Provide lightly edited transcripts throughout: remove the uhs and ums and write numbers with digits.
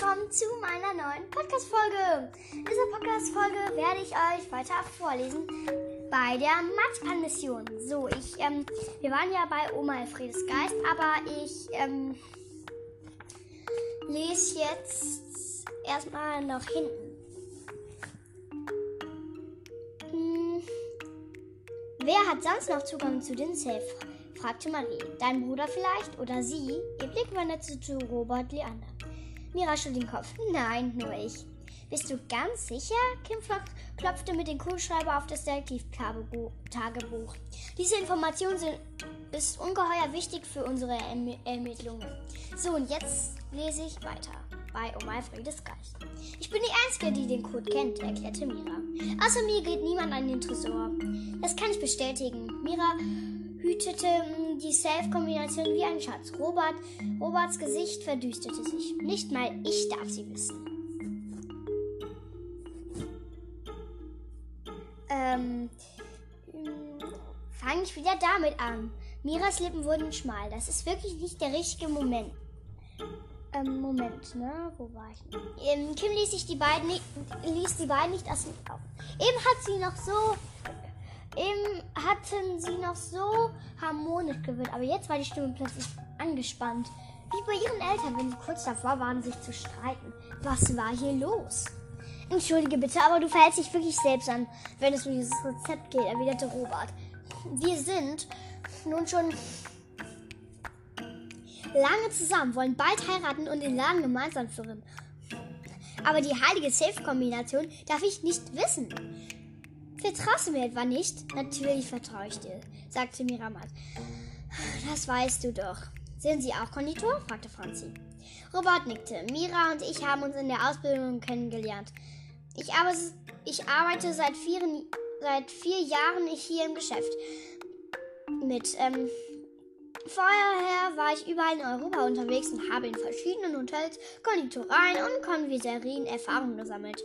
willkommen zu meiner neuen Podcast-Folge. In dieser Podcast-Folge werde ich euch weiter vorlesen bei der Matschpann-Mission. So, wir waren ja bei Oma Elfriedes Geist, aber ich lese jetzt erstmal nach hinten. Wer hat sonst noch Zugang zu den Safe? fragte Marie. Dein Bruder vielleicht? Oder sie? Ihr Blick wanderte zu Robert Leander. Mira schüttelte den Kopf. Nein, nur ich. Bist du ganz sicher? Kimflach klopfte mit dem Kugelschreiber auf das Detektiv-Tagebuch. Diese Information ist ungeheuer wichtig für unsere Ermittlungen. So, und jetzt lese ich weiter. Bei Oma Elfriedes Geist. Ich bin die Einzige, die den Code kennt, erklärte Mira. Außer mir geht niemand an den Tresor. Das kann ich bestätigen. Mira hütete die Safe-Kombination wie ein Schatz. Roberts Gesicht verdüsterte sich. Nicht mal ich darf sie wissen. Fange ich wieder damit an. Miras Lippen wurden schmal. Das ist wirklich nicht der richtige Moment. Moment, ne? Wo war ich denn? Kim ließ die beiden nicht aus dem Auge. Eben hatten sie noch so harmonisch gewirkt, aber jetzt war die Stimme plötzlich angespannt. Wie bei ihren Eltern, wenn sie kurz davor waren, sich zu streiten. Was war hier los? Entschuldige bitte, aber du verhältst dich wirklich selbst an, wenn es um dieses Rezept geht, erwiderte Robert. Wir sind nun schon lange zusammen, wollen bald heiraten und den Laden gemeinsam führen. Aber die heilige Safe-Kombination darf ich nicht wissen. Vertraust du mir etwa nicht? Natürlich vertraue ich dir, sagte Miramat. Das weißt du doch. Sind Sie auch Konditor? Fragte Franzi. Robert nickte. Mira und ich haben uns in der Ausbildung kennengelernt. Ich arbeite seit vier Jahren hier im Geschäft mit. Vorher war ich überall in Europa unterwegs und habe in verschiedenen Hotels, Konditoreien und Konditorien Erfahrung gesammelt.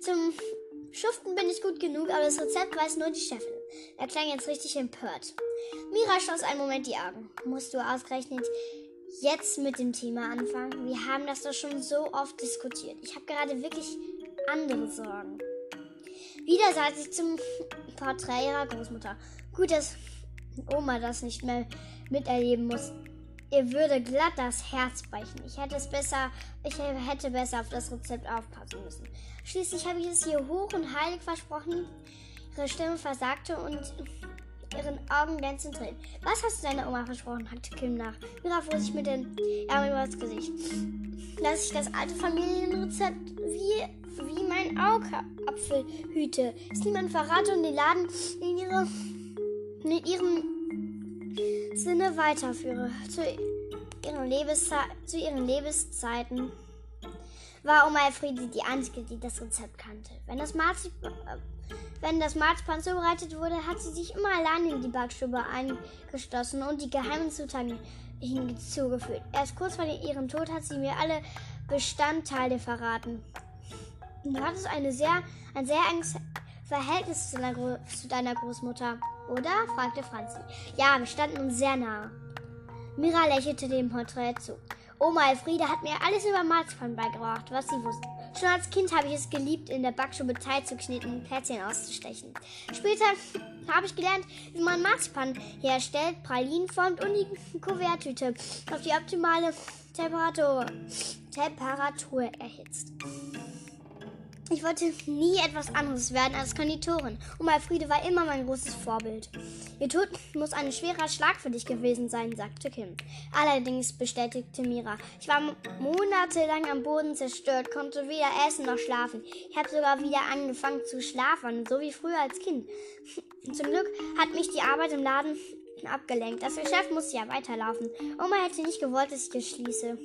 Zum Schuften bin ich gut genug, aber das Rezept weiß nur die Chefin. Er klang jetzt richtig empört. Mira schloss einen Moment die Augen. Musst du ausgerechnet jetzt mit dem Thema anfangen? Wir haben das doch schon so oft diskutiert. Ich habe gerade wirklich andere Sorgen. Wieder sah sie zum Porträt ihrer Großmutter. Gut, dass Oma das nicht mehr miterleben muss. Ihr würde glatt das Herz brechen. Ich hätte besser auf das Rezept aufpassen müssen. Schließlich habe ich es hier hoch und heilig versprochen. Ihre Stimme versagte und ihren Augen glänzten Tränen. Was hast du deiner Oma versprochen? Hackte Kim nach. Mira fuhr sich mit den Ärmeln über das Gesicht. Dass ich das alte Familienrezept wie mein Augapfel hüte. Dass niemand verrate und den Laden in ihrem Sinne weiterführe. Zu ihren Lebenszeiten war Oma Elfriede die Einzige, die das Rezept kannte. Wenn das Marzipan zubereitet wurde, hat sie sich immer alleine in die Backstube eingeschlossen und die geheimen Zutaten hinzugefügt. Erst kurz vor ihrem Tod hat sie mir alle Bestandteile verraten. Du hattest ein sehr enges Verhältnis zu deiner Großmutter. Oder? Fragte Franzi. Ja, wir standen uns sehr nahe. Mira lächelte dem Porträt zu. Oma Elfriede hat mir alles über Marzipan beigebracht, was sie wusste. Schon als Kind habe ich es geliebt, in der Backstube Teig zu kneten und Plätzchen auszustechen. Später habe ich gelernt, wie man Marzipan herstellt, Pralinen formt und die Kuverttüte auf die optimale Temperatur erhitzt. Ich wollte nie etwas anderes werden als Konditorin. Oma Elfriede war immer mein großes Vorbild. Ihr Tod muss ein schwerer Schlag für dich gewesen sein, sagte Kim. Allerdings, bestätigte Mira, ich war monatelang am Boden zerstört, konnte weder essen noch schlafen. Ich habe sogar wieder angefangen zu schlafen, so wie früher als Kind. Zum Glück hat mich die Arbeit im Laden abgelenkt. Das Geschäft musste ja weiterlaufen. Oma hätte nicht gewollt, dass ich es schließe.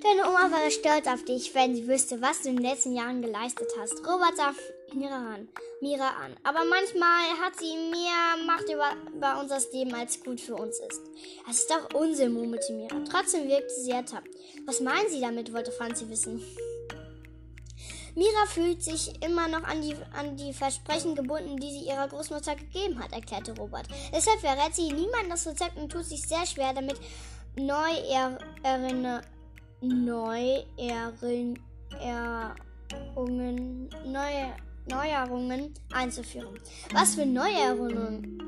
Deine Oma wäre stolz auf dich, wenn sie wüsste, was du in den letzten Jahren geleistet hast. Robert sah Mira an. Aber manchmal hat sie mehr Macht über unser Leben, als gut für uns ist. Das ist doch Unsinn, murmelte Mira. Trotzdem wirkte sie ertappt. Was meinen Sie damit, wollte Franzi wissen. Mira fühlt sich immer noch an die Versprechen gebunden, die sie ihrer Großmutter gegeben hat, erklärte Robert. Deshalb verrät sie niemandem das Rezept und tut sich sehr schwer damit, neu er, erinnern. Neuerungen einzuführen. Was für Neuerungen?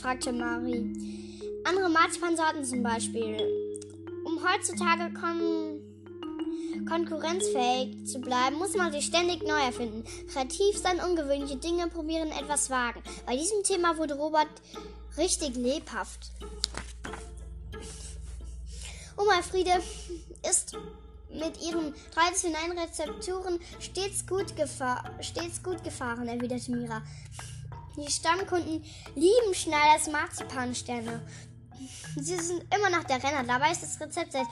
fragte Marie. Andere Marzipansorten zum Beispiel. Um heutzutage konkurrenzfähig zu bleiben, muss man sich ständig neu erfinden, kreativ sein, ungewöhnliche Dinge probieren, etwas wagen. Bei diesem Thema wurde Robert richtig lebhaft. Oma Friede ist mit ihren traditionellen Rezepturen stets gut gefahren, erwiderte Mira. Die Stammkunden lieben Schneiders Marzipansterne. Sie sind immer noch der Renner, dabei ist das Rezept seit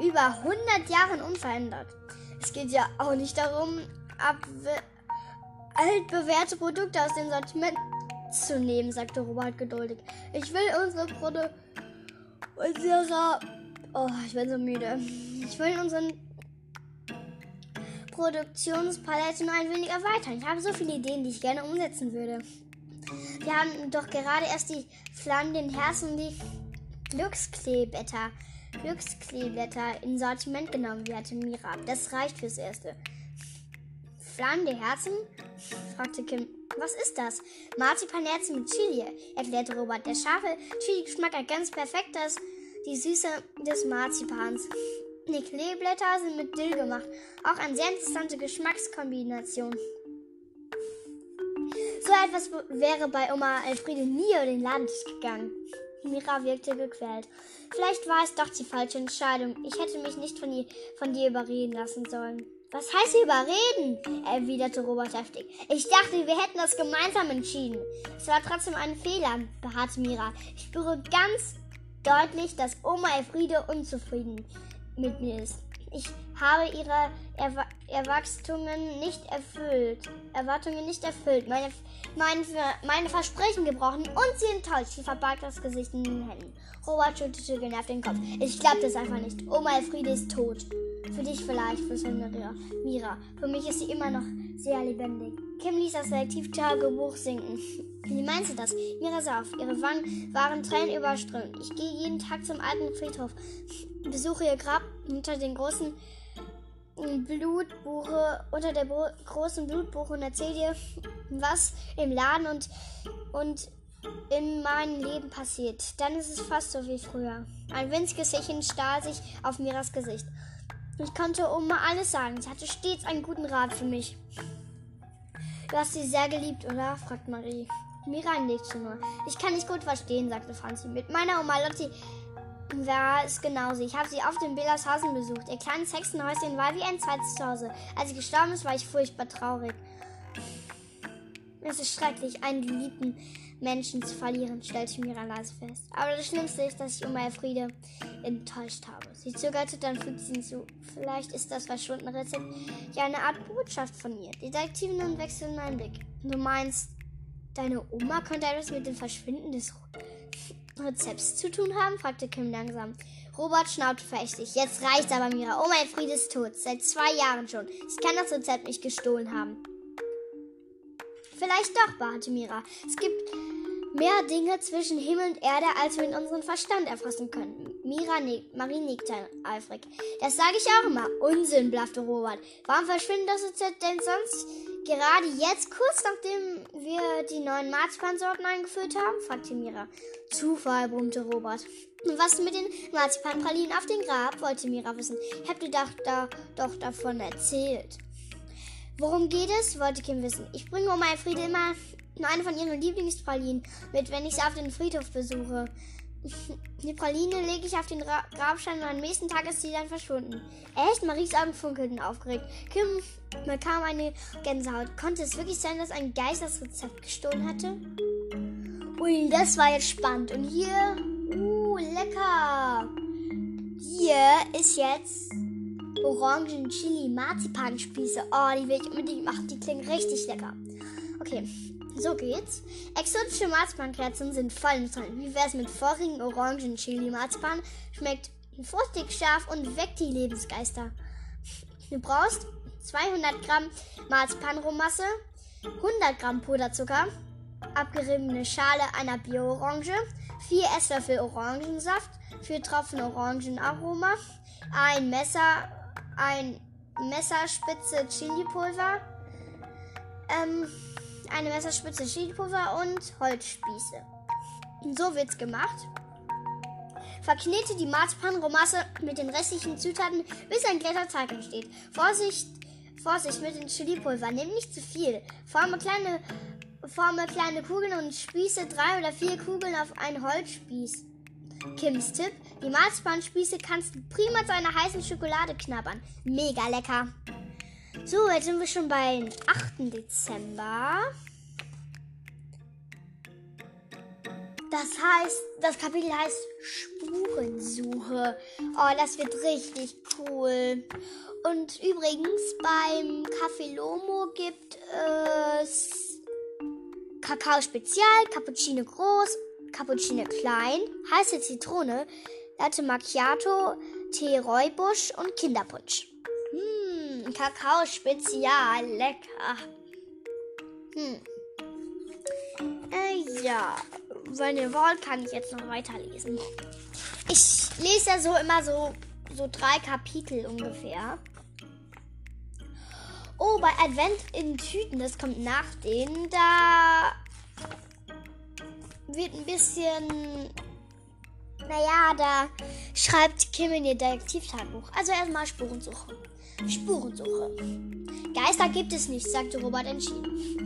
über 100 Jahren unverändert. Es geht ja auch nicht darum, altbewährte Produkte aus dem Sortiment zu nehmen, sagte Robert geduldig. Ich will unsere Produktionspalette nur ein wenig erweitern. Ich habe so viele Ideen, die ich gerne umsetzen würde. Wir haben doch gerade erst die Flammen, den Herz und die Glückskleeblätter in Sortiment genommen, werte Mira. Das reicht fürs Erste. Flammende Herzen? Fragte Kim. Was ist das? Marzipanherzen mit Chili, erklärte Robert. Der scharfe Chili-Geschmack ergänzt perfekt die Süße des Marzipans. Die Kleeblätter sind mit Dill gemacht. Auch eine sehr interessante Geschmackskombination. So etwas wäre bei Oma Elfriede nie über den Laden gegangen. Mira wirkte gequält. Vielleicht war es doch die falsche Entscheidung. Ich hätte mich nicht von dir überreden lassen sollen. Was heißt überreden? Erwiderte Robert heftig. Ich dachte, wir hätten das gemeinsam entschieden. Es war trotzdem ein Fehler, beharrte Mira. Ich spüre ganz deutlich, dass Oma Elfriede unzufrieden mit mir ist. Ich habe ihre Erwartungen nicht erfüllt, meine Versprechen gebrochen und sie enttäuscht. Sie verbarg das Gesicht in den Händen. Robert schüttelte genervt den Kopf. Ich glaube das einfach nicht. Oma Elfriede ist tot. Für dich vielleicht, flüsterte Mira. Für mich ist sie immer noch sehr lebendig. Kim ließ das Selektivtagebuch sinken. Wie meinst du das? Mira sah auf. Ihre Wangen waren tränenüberströmt. Ich gehe jeden Tag zum alten Friedhof, besuche ihr Grab unter der großen Blutbuche und erzähle dir, was im Laden und in meinem Leben passiert. Dann ist es fast so wie früher. Ein winziges Lächeln stahl sich auf Miras Gesicht. Ich konnte Oma alles sagen. Sie hatte stets einen guten Rat für mich. Du hast sie sehr geliebt, oder? Fragt Marie. Mira nickte nur. Ich kann dich gut verstehen, sagte Franzi. Mit meiner Oma Lotti war es genauso. Ich habe sie auf dem Bildershausen besucht. Ihr kleines Hexenhäuschen war wie ein zweites Zuhause. Als sie gestorben ist, war ich furchtbar traurig. Es ist schrecklich, einen geliebten Menschen zu verlieren, stellte Mira leise fest. Aber das Schlimmste ist, dass ich Oma Elfriede enttäuscht habe. Sie zögerte, dann fügte sie hinzu. Vielleicht ist das verschwundene Rezept ja eine Art Botschaft von ihr. Die Detektivinnen wechselten einen Blick. Du meinst, deine Oma könnte etwas mit dem Verschwinden des Rezepts zu tun haben? Fragte Kim langsam. Robert schnaubte verächtlich. Jetzt reicht's aber, Mira. Oma Elfriede ist tot. Seit 2 Jahren schon. Ich kann das Rezept nicht gestohlen haben. Vielleicht doch, beharrte Mira. Es gibt mehr Dinge zwischen Himmel und Erde, als wir in unseren Verstand erfassen können. Marie nickte eifrig. Das sage ich auch immer. Unsinn, blaffte Robert. Warum verschwindet das Rezept denn sonst gerade jetzt, kurz nachdem wir die neuen Marzipansorten eingeführt haben? Fragte Mira. Zufall, brummte Robert. Was mit den Marzipanpralinen auf dem Grab? Wollte Mira wissen. Ich habe dir doch davon erzählt. Worum geht es? Wollte Kim wissen. Ich bringe Oma Elfriede immer nur eine von ihren Lieblingspralinen mit, wenn ich sie auf den Friedhof besuche. Die Praline lege ich auf den Grabstein und am nächsten Tag ist sie dann verschwunden. Echt? Maries Augen funkelten aufgeregt. Kim bekam eine Gänsehaut. Konnte es wirklich sein, dass ein Geist das Rezept gestohlen hatte? Ui, das war jetzt spannend. Und hier... lecker! Hier ist jetzt... Orangen, Chili, Marzipanspieße. Oh, die will ich unbedingt machen. Die klingen richtig lecker. Okay, so geht's. Exotische Marzipankerzen sind voll im Trend. Wie wär's mit vorigen Orangen, Chili, Marzipan? Schmeckt fruchtig, scharf und weckt die Lebensgeister. Du brauchst 200 Gramm Marzipanrohmasse, 100 Gramm Puderzucker, abgeriebene Schale einer Bio-Orange, 4 Esslöffel Orangensaft, 4 Tropfen Orangenaroma, eine Messerspitze Chilipulver, eine Messerspitze Chilipulver und Holzspieße. So wird's gemacht. Verknete die Marzipanromasse mit den restlichen Zutaten, bis ein glatter Teig entsteht. Vorsicht mit dem Chilipulver, nimm nicht zu viel. Forme kleine Kugeln und spieße 3 oder 4 Kugeln auf einen Holzspieß. Kims Tipp, die Marzipanspieße kannst du prima zu einer heißen Schokolade knabbern. Mega lecker. So, jetzt sind wir schon beim 8. Dezember. Das heißt, das Kapitel heißt Spurensuche. Oh, das wird richtig cool. Und übrigens, beim Café Lomo gibt es Kakao Spezial, Cappuccino Groß, Cappuccino Klein, heiße Zitrone, Latte Macchiato, Tee Räubusch und Kinderpunsch. Kakao Spezial, lecker. Ja, wenn ihr wollt, kann ich jetzt noch weiterlesen. Ich lese ja so immer so 3 Kapitel ungefähr. Oh, bei Advent in Tüten, das kommt nach denen, da wird ein bisschen... Naja, da schreibt Kim in ihr Detektiv-Tagebuch. Also erstmal Spurensuche. Geister gibt es nicht, sagte Robert entschieden.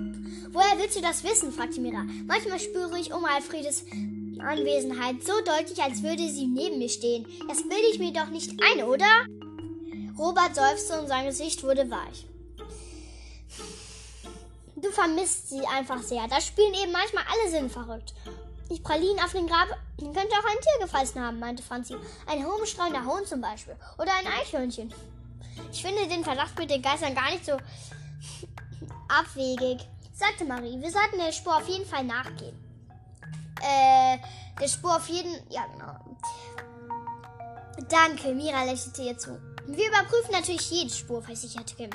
Woher willst du das wissen, fragte Mira. Manchmal spüre ich Oma Elfriedes Anwesenheit so deutlich, als würde sie neben mir stehen. Das bilde ich mir doch nicht ein, oder? Robert seufzte und sein Gesicht wurde weich. Du vermisst sie einfach sehr. Da spielen eben manchmal alle Sinn verrückt. Die Pralinen auf dem Grab könnte auch ein Tier gefressen haben, meinte Franzi. Ein hohenstrauender Hohn zum Beispiel. Oder ein Eichhörnchen. Ich finde den Verdacht mit den Geistern gar nicht so abwegig, sagte Marie. Wir sollten der Spur auf jeden Fall nachgehen. Ja, genau. Danke, Mira lächelte ihr zu. Wir überprüfen natürlich jede Spur, versicherte Kim.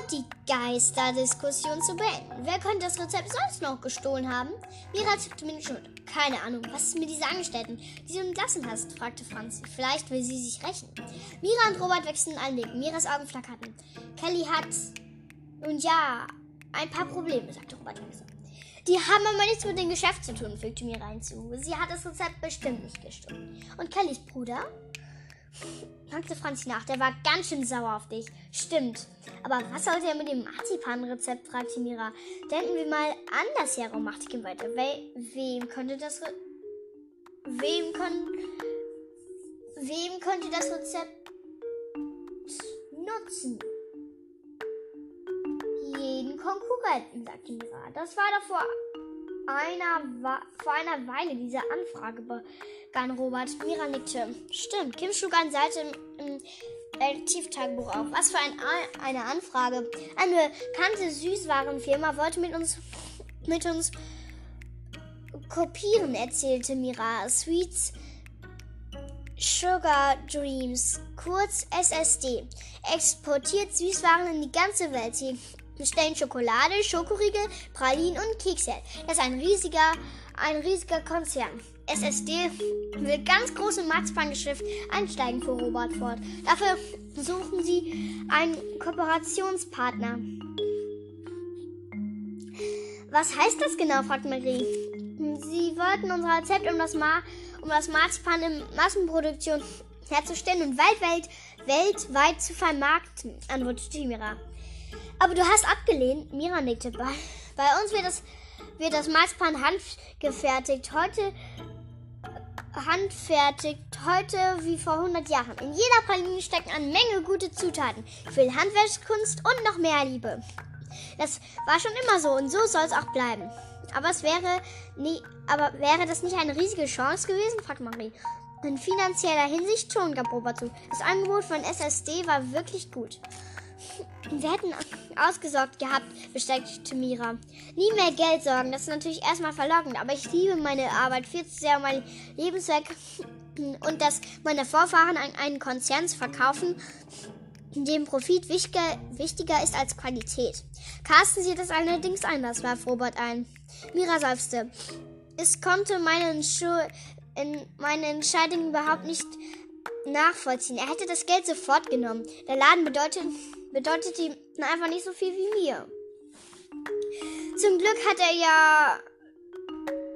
Und die Geisterdiskussion zu beenden. Wer könnte das Rezept sonst noch gestohlen haben? Mira tippte mir die Schuld. Keine Ahnung, was ist mit diesen Angestellten, die du entlassen hast, fragte Franzi. Vielleicht will sie sich rächen. Mira und Robert wechselten einen Blick. Miras Augen flackerten. Kelly hat, nun ja, ein paar Probleme, sagte Robert. Die haben aber nichts mit dem Geschäft zu tun, fügte Mira hinzu. Sie hat das Rezept bestimmt nicht gestohlen. Und Kellys Bruder? Fragte Franzi nach. Der war ganz schön sauer auf dich. Stimmt. Aber was sollte er mit dem Marzipan-Rezept? Fragte Mira. Denken wir mal andersherum, machte Kim weiter. Wem könnte das Rezept nutzen? Jeden Konkurrenten, sagte Mira. Das war doch vor einer Weile diese Anfrage begann Robert. Mira nickte. Stimmt, Kim schlug eine Seite im Selektivtagebuch auf. Was für eine Anfrage. Eine bekannte Süßwarenfirma wollte mit uns kopieren, erzählte Mira. Sweets Sugar Dreams, kurz SSD, exportiert Süßwaren in die ganze Welt. Sie bestellen Schokolade, Schokoriegel, Pralinen und Kekse. Das ist ein riesiger Konzern. SSD will ganz groß im Matschpann-Geschäft einsteigen, fuhr Robert fort. Dafür suchen sie einen Kooperationspartner. Was heißt das genau, fragte Marie. Sie wollten unser Rezept, um das Marzipan in Massenproduktion herzustellen und weltweit zu vermarkten, antwortete Mira. Aber du hast abgelehnt, Mira nickte. Bei uns wird das Marzipan handfertigt heute wie vor 100 Jahren. In jeder Praline stecken eine Menge gute Zutaten. Viel Handwerkskunst und noch mehr Liebe. Das war schon immer so und so soll es auch bleiben. Aber wäre das nicht eine riesige Chance gewesen? Fragt Marie. In finanzieller Hinsicht schon, gab Robert zu. Das Angebot von SSD war wirklich gut. Wir hätten ausgesorgt gehabt, bestätigte Mira. Nie mehr Geld sorgen, das ist natürlich erstmal verlockend, aber ich liebe meine Arbeit viel zu sehr, meinen Lebensweg und dass meine Vorfahren an einen Konzern zu verkaufen, dem Profit wichtiger ist als Qualität. Carsten sieht das allerdings anders, warf Robert ein. Mira seufzte. Es konnte meine Entscheidung überhaupt nicht nachvollziehen. Er hätte das Geld sofort genommen. Der Laden bedeutet ihm einfach nicht so viel wie mir. Zum Glück hat er ja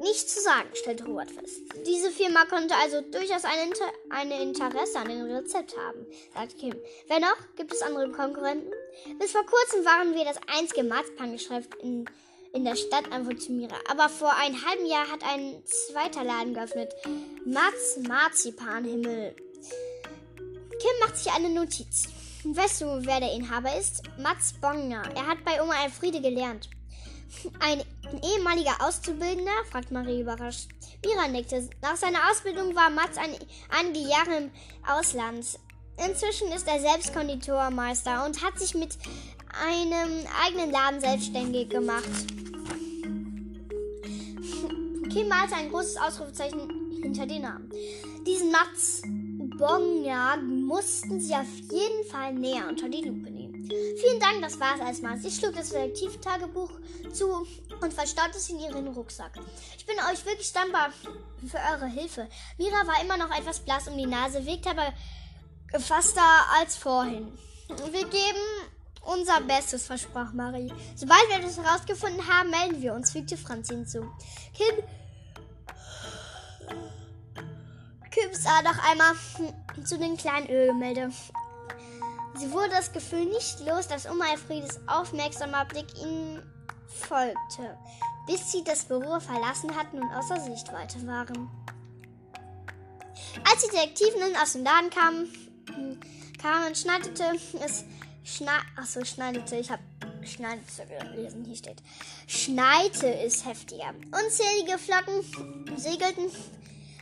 nichts zu sagen, stellte Robert fest. Diese Firma konnte also durchaus ein Interesse an dem Rezept haben, sagte Kim. Wer noch? Gibt es andere Konkurrenten? Bis vor kurzem waren wir das einzige Marzipan-Geschäft in der Stadt, antwortete Mira. Aber vor einem halben Jahr hat ein zweiter Laden geöffnet. Mats Marzipan-Himmel. Kim macht sich eine Notiz. Weißt du, wer der Inhaber ist? Mats Bongner. Er hat bei Oma Elfriede gelernt. Ein ehemaliger Auszubildender? Fragt Marie überrascht. Mira nickte. Nach seiner Ausbildung war Mats einige Jahre im Ausland. Inzwischen ist er selbst Konditormeister und hat sich mit einem eigenen Laden selbstständig gemacht. Kim malte ein großes Ausrufezeichen hinter den Namen. Diesen Mats Bongner mussten sie auf jeden Fall näher unter die Lupe nehmen. Vielen Dank, das war's erstmal. Sie schlug das Selektivtagebuch zu und verstaut es in ihren Rucksack. Ich bin euch wirklich dankbar für eure Hilfe. Mira war immer noch etwas blass um die Nase, wirkte aber gefasster als vorhin. Wir geben unser Bestes, versprach Marie. Sobald wir etwas herausgefunden haben, melden wir uns, fügte Franzi hinzu. Kim sah noch einmal zu den kleinen Ölgemälde. Sie wurde das Gefühl nicht los, dass Oma Elfriedes aufmerksamer Blick ihnen folgte, bis sie das Büro verlassen hatten und außer Sichtweite waren. Als die Detektivinnen aus dem Laden kamen, schneite es heftiger. Unzählige Flocken segelten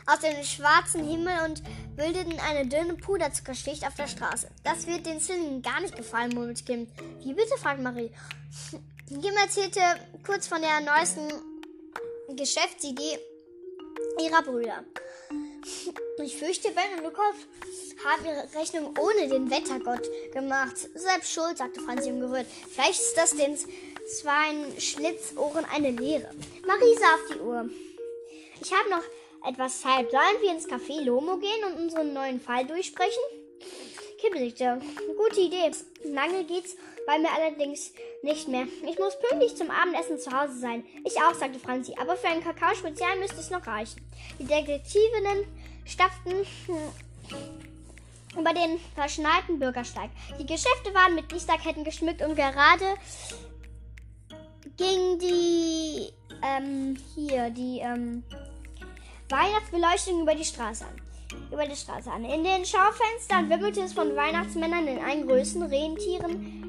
aus dem schwarzen Himmel und bildeten eine dünne Puderzuckerschicht auf der Straße. Das wird den Zwillingen gar nicht gefallen, murmelte Kim. Wie bitte? Fragt Marie. Kim erzählte kurz von der neuesten Geschäftsidee ihrer Brüder. Ich fürchte, Ben und Lukas haben ihre Rechnung ohne den Wettergott gemacht. Selbst schuld, sagte Franzi umgerührt. Vielleicht ist das den zwei Schlitzohren eine Lehre. Marie sah auf die Uhr. Ich habe noch etwas Zeit. Sollen wir ins Café Lomo gehen und unseren neuen Fall durchsprechen? Kim nickte. Gute Idee. Lange geht's bei mir allerdings nicht mehr. Ich muss pünktlich zum Abendessen zu Hause sein. Ich auch, sagte Franzi. Aber für einen Kakao-Spezial müsste es noch reichen. Die Detektivinnen stapften über den verschneiten Bürgersteig. Die Geschäfte waren mit Lichterketten geschmückt und gerade ging die Weihnachtsbeleuchtung über die Straße an. In den Schaufenstern wimmelte es von Weihnachtsmännern in allen Größen, Rentieren,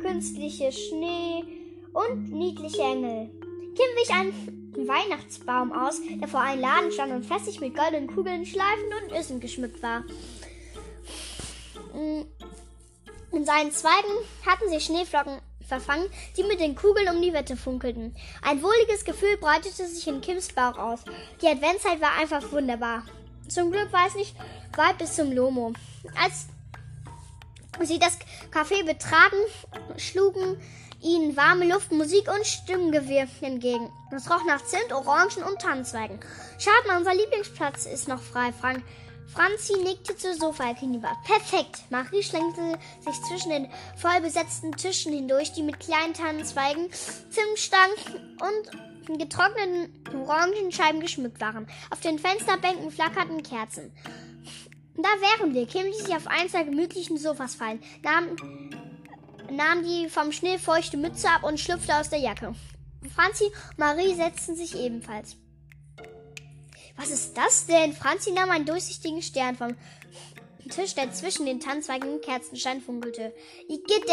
künstliche Schnee und niedliche Engel. Kim wich einen Weihnachtsbaum aus, der vor einem Laden stand und festlich mit goldenen Kugeln, Schleifen und Nüssen geschmückt war. In seinen Zweigen hatten sich Schneeflocken verfangen, die mit den Kugeln um die Wette funkelten. Ein wohliges Gefühl breitete sich in Kims Bauch aus. Die Adventszeit war einfach wunderbar. Zum Glück war es nicht weit bis zum Lomo. Als sie das Café betraten, schlugen ihnen warme Luft, Musik und Stimmengewirr entgegen. Es roch nach Zimt, Orangen und Tannenzweigen. Schaut mal, unser Lieblingsplatz ist noch frei, Frank. Franzi nickte zur Sofaecke hinüber. Perfekt! Marie schlängte sich zwischen den vollbesetzten Tischen hindurch, die mit kleinen Tannenzweigen, Zimtstangen und getrockneten Orangenscheiben geschmückt waren. Auf den Fensterbänken flackerten Kerzen. Da wären wir. Kim ließ sich auf eins der gemütlichen Sofas fallen, nahm die vom Schnee feuchte Mütze ab und schlüpfte aus der Jacke. Franzi und Marie setzten sich ebenfalls. Was ist das denn? Franzi nahm einen durchsichtigen Stern vom Tisch, der zwischen den Tannenzweigen und Kerzenschein funkelte. Igitt,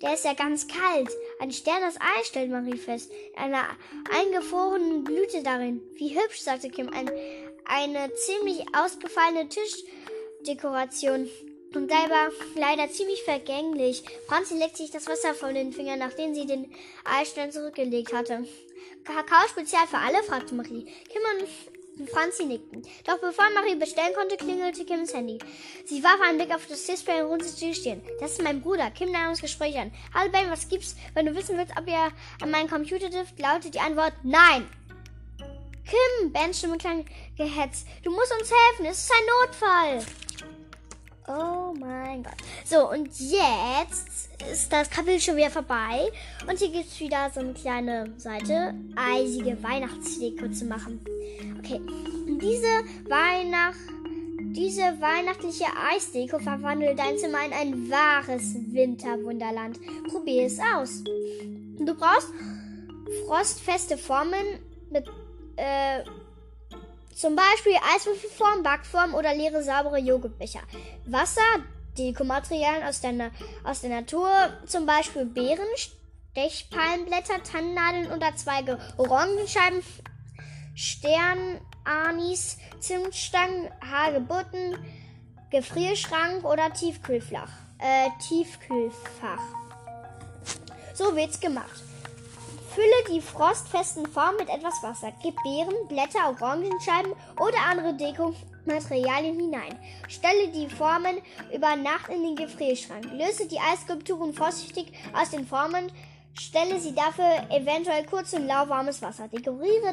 der ist ja ganz kalt. Ein Stern aus Eis, stellte Marie fest. Einer eingefrorenen Blüte darin. Wie hübsch, sagte Kim. Eine ziemlich ausgefallene Tischdekoration. Und dabei war leider ziemlich vergänglich. Franzi leckte sich das Wasser von den Fingern, nachdem sie den Eisstern zurückgelegt hatte. Kakao-Spezial für alle, fragte Marie. Kim und und Franzi nickten. Doch bevor Marie bestellen konnte, klingelte Kims Handy. Sie warf einen Blick auf das Display und runzelte die Stirn. Das ist mein Bruder. Kim nahm das Gespräch an. Hallo Ben, was gibt's? Wenn du wissen willst, ob ihr an meinen Computer dürft, lautet die Antwort nein. Kim, Bens Stimme klang gehetzt. Du musst uns helfen, es ist ein Notfall. Oh mein Gott. So, und jetzt ist das Kapitel schon wieder vorbei. Und hier gibt es wieder so eine kleine Seite, eisige Weihnachtsdeko zu machen. Okay, diese weihnachtliche Eisdeko verwandelt dein Zimmer in ein wahres Winterwunderland. Probier es aus. Du brauchst frostfeste Formen mit zum Beispiel Eiswürfelform, Backform oder leere, saubere Joghurtbecher. Wasser, Dekomaterialien aus der Natur, zum Beispiel Beeren, Stechpalmenblätter, Tannennadeln oder Zweige, Orangenscheiben, Stern, Anis, Zimtstangen, Hagebutten, Gefrierschrank oder Tiefkühlfach. So wird's gemacht. Fülle die frostfesten Formen mit etwas Wasser. Gib Beeren, Blätter, Orangenscheiben oder andere Dekomaterialien hinein. Stelle die Formen über Nacht in den Gefrierschrank. Löse die Eisskulpturen vorsichtig aus den Formen. Stelle sie dafür eventuell kurz in lauwarmes Wasser. Dekoriere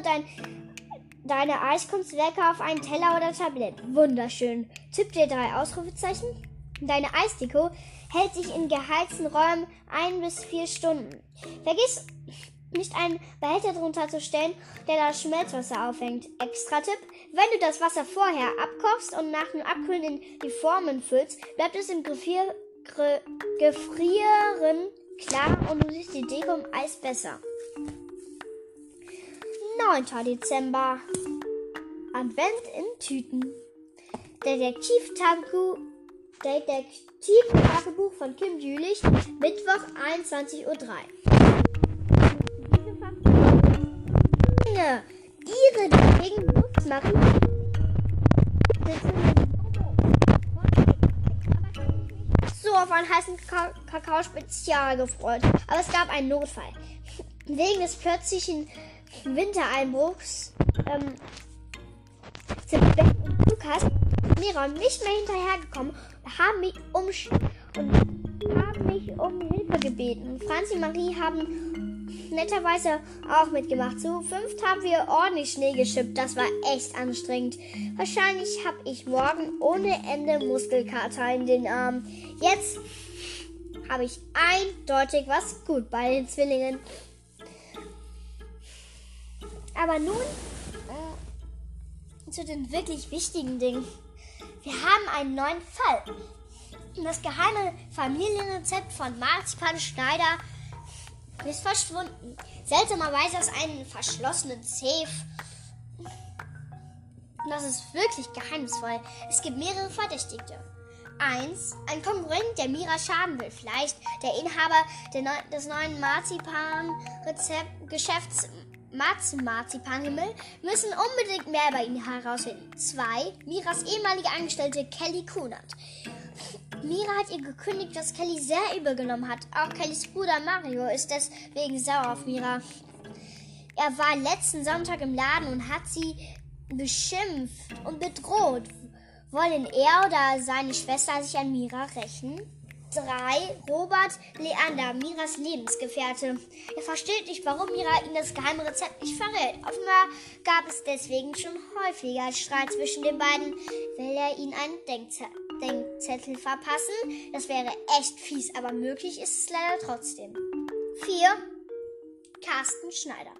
deine Eiskunstwerke auf einen Teller oder Tablett. Wunderschön. Tipp dir 3 Ausrufezeichen. Deine Eisdeko hält sich in geheizten Räumen 1 bis 4 Stunden. Vergiss nicht einen Behälter drunter zu stellen, der das Schmelzwasser aufhängt. Extra Tipp, wenn du das Wasser vorher abkochst und nach dem Abkühlen in die Formen füllst, bleibt es im Gefrieren klar und du siehst die Deko im Eis besser. 9. Dezember. Advent in Tüten. Detektiv-Tagebuch von Kim Jülich, Mittwoch 21.03 Uhr. Ihre dagegen benutzt Marie. So auf einen heißen Kakao-Spezial gefreut. Aber es gab einen Notfall. Wegen des plötzlichen Wintereinbruchs sind Ben und Lukas und Mira nicht mehr hinterhergekommen und haben mich um Hilfe gebeten. Franzi und Marie haben netterweise auch mitgemacht. Zu 5 haben wir ordentlich Schnee geschippt. Das war echt anstrengend. Wahrscheinlich habe ich morgen ohne Ende Muskelkater in den Armen. Jetzt habe ich eindeutig was gut bei den Zwillingen. Aber nun zu den wirklich wichtigen Dingen. Wir haben einen neuen Fall. Das geheime Familienrezept von Marzipan Schneider ist verschwunden. Seltsamerweise aus einem verschlossenen Safe. Das ist wirklich geheimnisvoll. Es gibt mehrere Verdächtigte. 1. Ein Konkurrent, der Mira schaden will. Vielleicht der Inhaber des neuen Marzipan-Rezept-Geschäfts Mats Marzipan-Himmel. Müssen unbedingt mehr über ihn herausfinden. 2. Miras ehemalige Angestellte Kelly Kunert. Mira hat ihr gekündigt, dass Kelly sehr übel genommen hat. Auch Kellys Bruder Mario ist deswegen sauer auf Mira. Er war letzten Sonntag im Laden und hat sie beschimpft und bedroht. Wollen er oder seine Schwester sich an Mira rächen? 3. Robert Leander, Miras Lebensgefährte. Er versteht nicht, warum Mira ihm das geheime Rezept nicht verrät. Offenbar gab es deswegen schon häufiger Streit zwischen den beiden, weil er ihnen einen Denkzettel verpassen. Das wäre echt fies, aber möglich ist es leider trotzdem. 4. Carsten Schneider.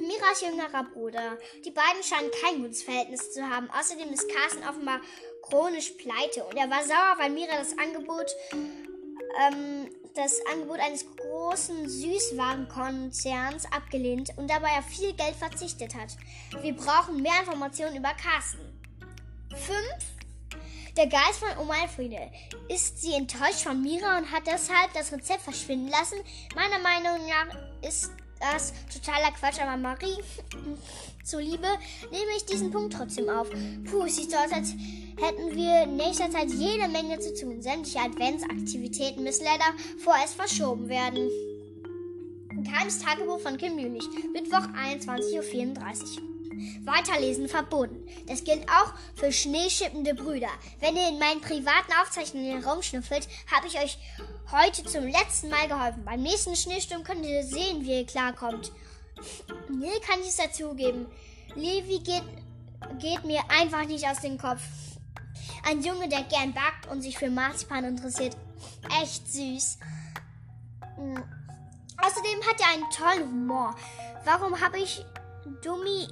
Miras jüngerer Bruder. Die beiden scheinen kein gutes Verhältnis zu haben. Außerdem ist Carsten offenbar chronisch pleite und er war sauer, weil Mira das Angebot eines großen Süßwarenkonzerns abgelehnt und dabei auf viel Geld verzichtet hat. Wir brauchen mehr Informationen über Carsten. 5. Der Geist von Oma Elfriede. Ist sie enttäuscht von Mira und hat deshalb das Rezept verschwinden lassen? Meiner Meinung nach ist das totaler Quatsch, aber Marie zuliebe nehme ich diesen Punkt trotzdem auf. Puh, sieht so aus, als hätten wir in nächster Zeit jede Menge zu tun. Sämtliche Adventsaktivitäten müssen leider vorerst verschoben werden. Geheimes Tagebuch von Kim Jülich, Mittwoch 21.34 Uhr. Weiterlesen verboten. Das gilt auch für schneeschippende Brüder. Wenn ihr in meinen privaten Aufzeichnungen herumschnüffelt, habe ich euch heute zum letzten Mal geholfen. Beim nächsten Schneesturm könnt ihr sehen, wie ihr klarkommt. Nee, kann ich es dazugeben. Levi geht mir einfach nicht aus dem Kopf. Ein Junge, der gern backt und sich für Marzipan interessiert. Echt süß. Außerdem hat er einen tollen Humor. Warum habe ich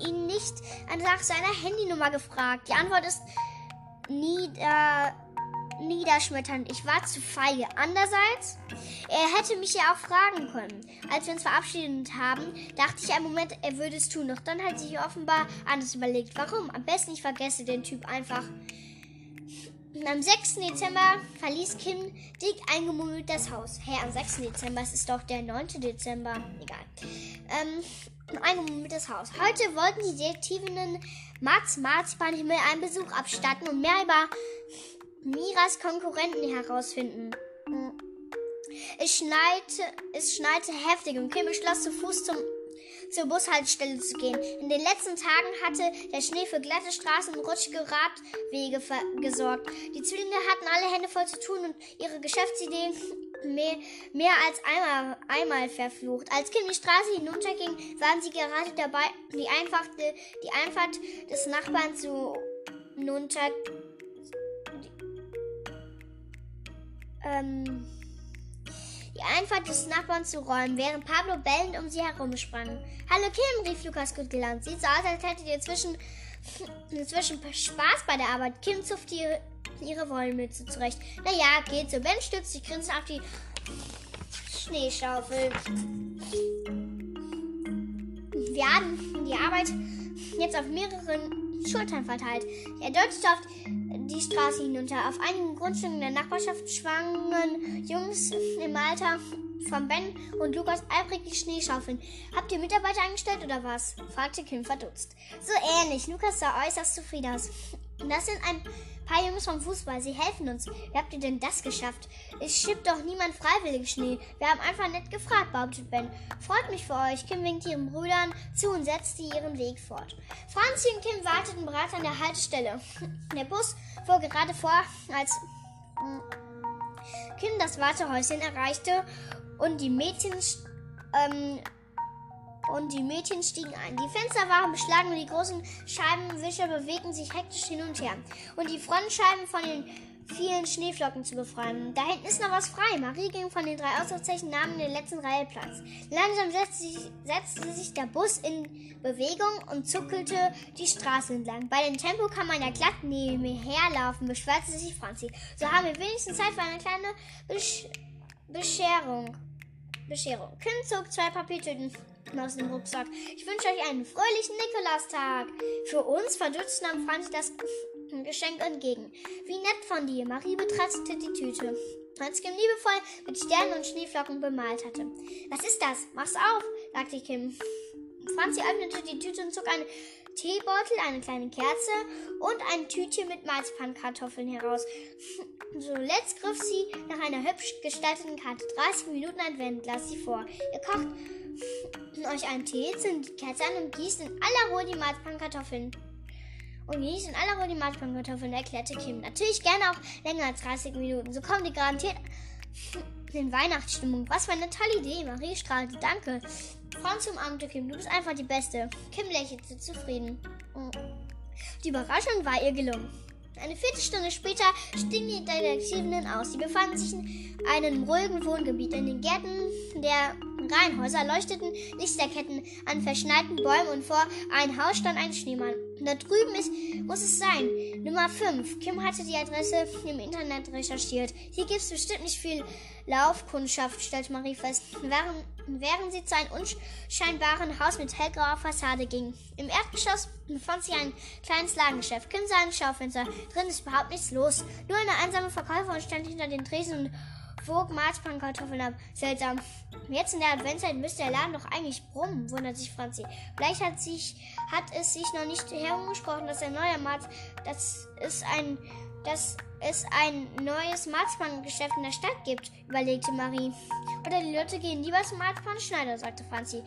ihn nicht nach seiner Handynummer gefragt? Die Antwort ist niederschmetternd. Ich war zu feige. Andererseits, er hätte mich ja auch fragen können. Als wir uns verabschiedet haben, dachte ich einen Moment, er würde es tun. Doch dann hat sich offenbar anders überlegt. Warum? Am besten ich vergesse den Typ einfach. Am 6. Dezember verließ Kim dick eingemummelt das Haus. Hä, am 6. Dezember? Es ist doch der 9. Dezember. Egal. Eingemummelt das Haus. Heute wollten die Detektivinnen Mats Marzipan-Himmel einen Besuch abstatten und mehr über Miras Konkurrenten herausfinden. Es schneite heftig und Kim beschloss, zu Fuß zur Bushaltestelle zu gehen. In den letzten Tagen hatte der Schnee für glatte Straßen und rutschige Radwege gesorgt. Die Zwillinge hatten alle Hände voll zu tun und ihre Geschäftsidee mehr als einmal verflucht. Als Kim die Straße hinunterging, waren sie gerade dabei, die Einfahrt des Nachbarn zu räumen, während Pablo bellend um sie herumsprang. Hallo Kim, rief Lukas gut gelaunt. Sieht so aus, als hättet ihr inzwischen Spaß bei der Arbeit. Kim zupfte ihre Wollmütze zurecht. Naja, geht so. Ben stützt sich grinsend auf die Schneeschaufel. Wir hatten die Arbeit jetzt auf mehreren Schultern verteilt. Er deutete auf die Straße hinunter. Auf einigen Grundstücken der Nachbarschaft schwangen Jungs im Alter von Ben und Lukas eifrig die Schneeschaufeln. Habt ihr Mitarbeiter angestellt oder was? Fragte Kim verdutzt. So ähnlich. Lukas sah äußerst zufrieden aus. Das sind ein paar Jungs vom Fußball. Sie helfen uns. Wie habt ihr denn das geschafft? Es schippt doch niemand freiwillig Schnee. Wir haben einfach nett gefragt, behauptete Ben. Freut mich für euch. Kim winkte ihren Brüdern zu und setzte ihren Weg fort. Franzi und Kim warteten bereits an der Haltestelle. Der Bus fuhr gerade vor, als Kim das Wartehäuschen erreichte und die Mädchen stiegen ein. Die Fenster waren beschlagen und die großen Scheibenwischer bewegten sich hektisch hin und her, um die Frontscheiben von den vielen Schneeflocken zu befreien. Da hinten ist noch was frei. Marie ging von den 3 Ausrufezeichen, nahm in der letzten Reihe Platz. Langsam setzte sich der Bus in Bewegung und zuckelte die Straße entlang. Bei dem Tempo kann man ja glatt nebenherlaufen, beschwerte sich Franzi. So haben wir wenigstens Zeit für eine kleine Bescherung. Kim zog 2 Papiertüten aus dem Rucksack. Ich wünsche euch einen fröhlichen Nikolaustag. Für uns verdutzt nahm Franzi das Geschenk entgegen. Wie nett von dir. Marie betrachtete die Tüte, als Kim liebevoll mit Sternen und Schneeflocken bemalt hatte. Was ist das? Mach's auf, sagte Kim. Franzi öffnete die Tüte und zog einen Teebeutel, eine kleine Kerze und ein Tütchen mit Marzipankartoffeln heraus. Zuletzt griff sie nach einer hübsch gestalteten Karte. 30 Minuten Advent, las sie vor. Ihr kocht euch einen Tee, zündet die Kerze an und gießt in aller Ruhe die Marzipankartoffeln. Erklärte Kim. Natürlich gerne auch länger als 30 Minuten. So kommen die garantiert in Weihnachtsstimmung. Was für eine tolle Idee. Marie strahlte. Danke. Franz umarmte Kim. Du bist einfach die Beste. Kim lächelte zufrieden. Die Überraschung war ihr gelungen. Eine Viertelstunde später stiegen die Detektivinnen aus. Sie befanden sich in einem ruhigen Wohngebiet. In den Gärten der Reihenhäuser leuchteten Lichterketten an verschneiten Bäumen und vor einem Haus stand ein Schneemann. Da drüben muss es sein. Nummer 5. Kim hatte die Adresse im Internet recherchiert. Hier gibt es bestimmt nicht viel Laufkundschaft, stellte Marie fest, während sie zu einem unscheinbaren Haus mit hellgrauer Fassade ging. Im Erdgeschoss befand sich ein kleines Ladengeschäft. Kim sah ein Schaufenster. Drin ist überhaupt nichts los. Nur eine einsame Verkäuferin stand hinter den Tresen und wog Marzipankartoffeln ab. Seltsam. Jetzt in der Adventszeit müsste der Laden doch eigentlich brummen, wundert sich Franzi. Vielleicht hat es sich noch nicht herumgesprochen, dass es ein neues Marzipan-Geschäft in der Stadt gibt, überlegte Marie. Oder die Leute gehen lieber zum Marzipan Schneider, sagte Franzi.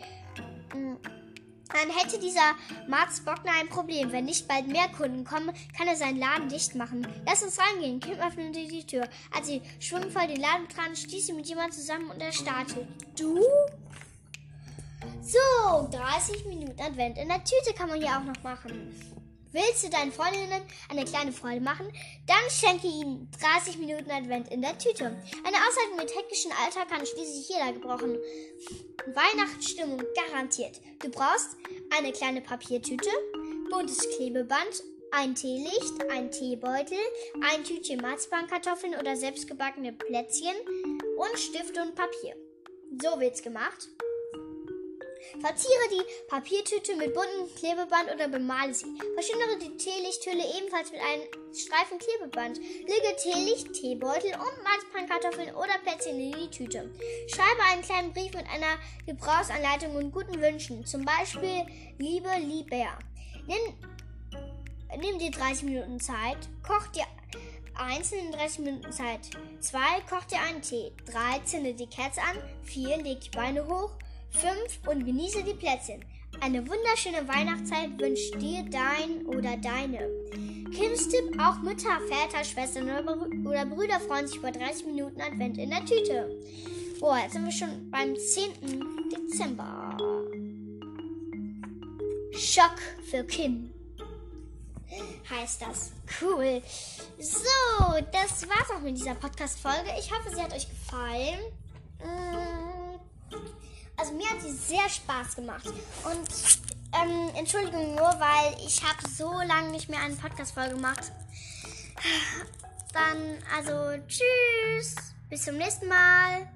Dann hätte dieser Mats Bongner ein Problem. Wenn nicht bald mehr Kunden kommen, kann er seinen Laden dicht machen. Lass uns reingehen. Kim öffnete die Tür. Als sie schwungvoll den Laden betrat, stieß sie mit jemandem zusammen und erstarrte. Du? So, 30 Minuten Advent in der Tüte kann man hier auch noch machen. Willst du deinen Freundinnen eine kleine Freude machen? Dann schenke ihnen 30 Minuten Advent in der Tüte. Eine Auszeit mit hektischem Alltag kann schließlich jeder gebrauchen. Weihnachtsstimmung garantiert. Du brauchst eine kleine Papiertüte, buntes Klebeband, ein Teelicht, ein Teebeutel, ein Tütchen Marzipankartoffeln oder selbstgebackene Plätzchen und Stifte und Papier. So wird's gemacht. Verziere die Papiertüte mit buntem Klebeband oder bemale sie. Verschönere die Teelichthülle ebenfalls mit einem Streifen Klebeband. Lege Teelicht, Teebeutel und Marzipankartoffeln oder Plätzchen in die Tüte. Schreibe einen kleinen Brief mit einer Gebrauchsanleitung und guten Wünschen, zum Beispiel Liebe, Lieber. Nimm dir 30 Minuten Zeit, koch dir einzelnen 30 Minuten Zeit. 2. Koch dir einen Tee. 3. Zünde die Kerze an. 4. Leg die Beine hoch. 5. Und genieße die Plätzchen. Eine wunderschöne Weihnachtszeit wünscht dir dein oder deine. Kims Tipp, auch Mütter, Väter, Schwestern oder Brüder freuen sich über 30 Minuten Advent in der Tüte. Boah, jetzt sind wir schon beim 10. Dezember. Schock für Kim heißt das. Cool. So, das war's auch mit dieser Podcast-Folge. Ich hoffe, sie hat euch gefallen. Also mir hat sie sehr Spaß gemacht und Entschuldigung nur, weil ich habe so lange nicht mehr eine Podcast-Folge gemacht. Dann also tschüss, bis zum nächsten Mal.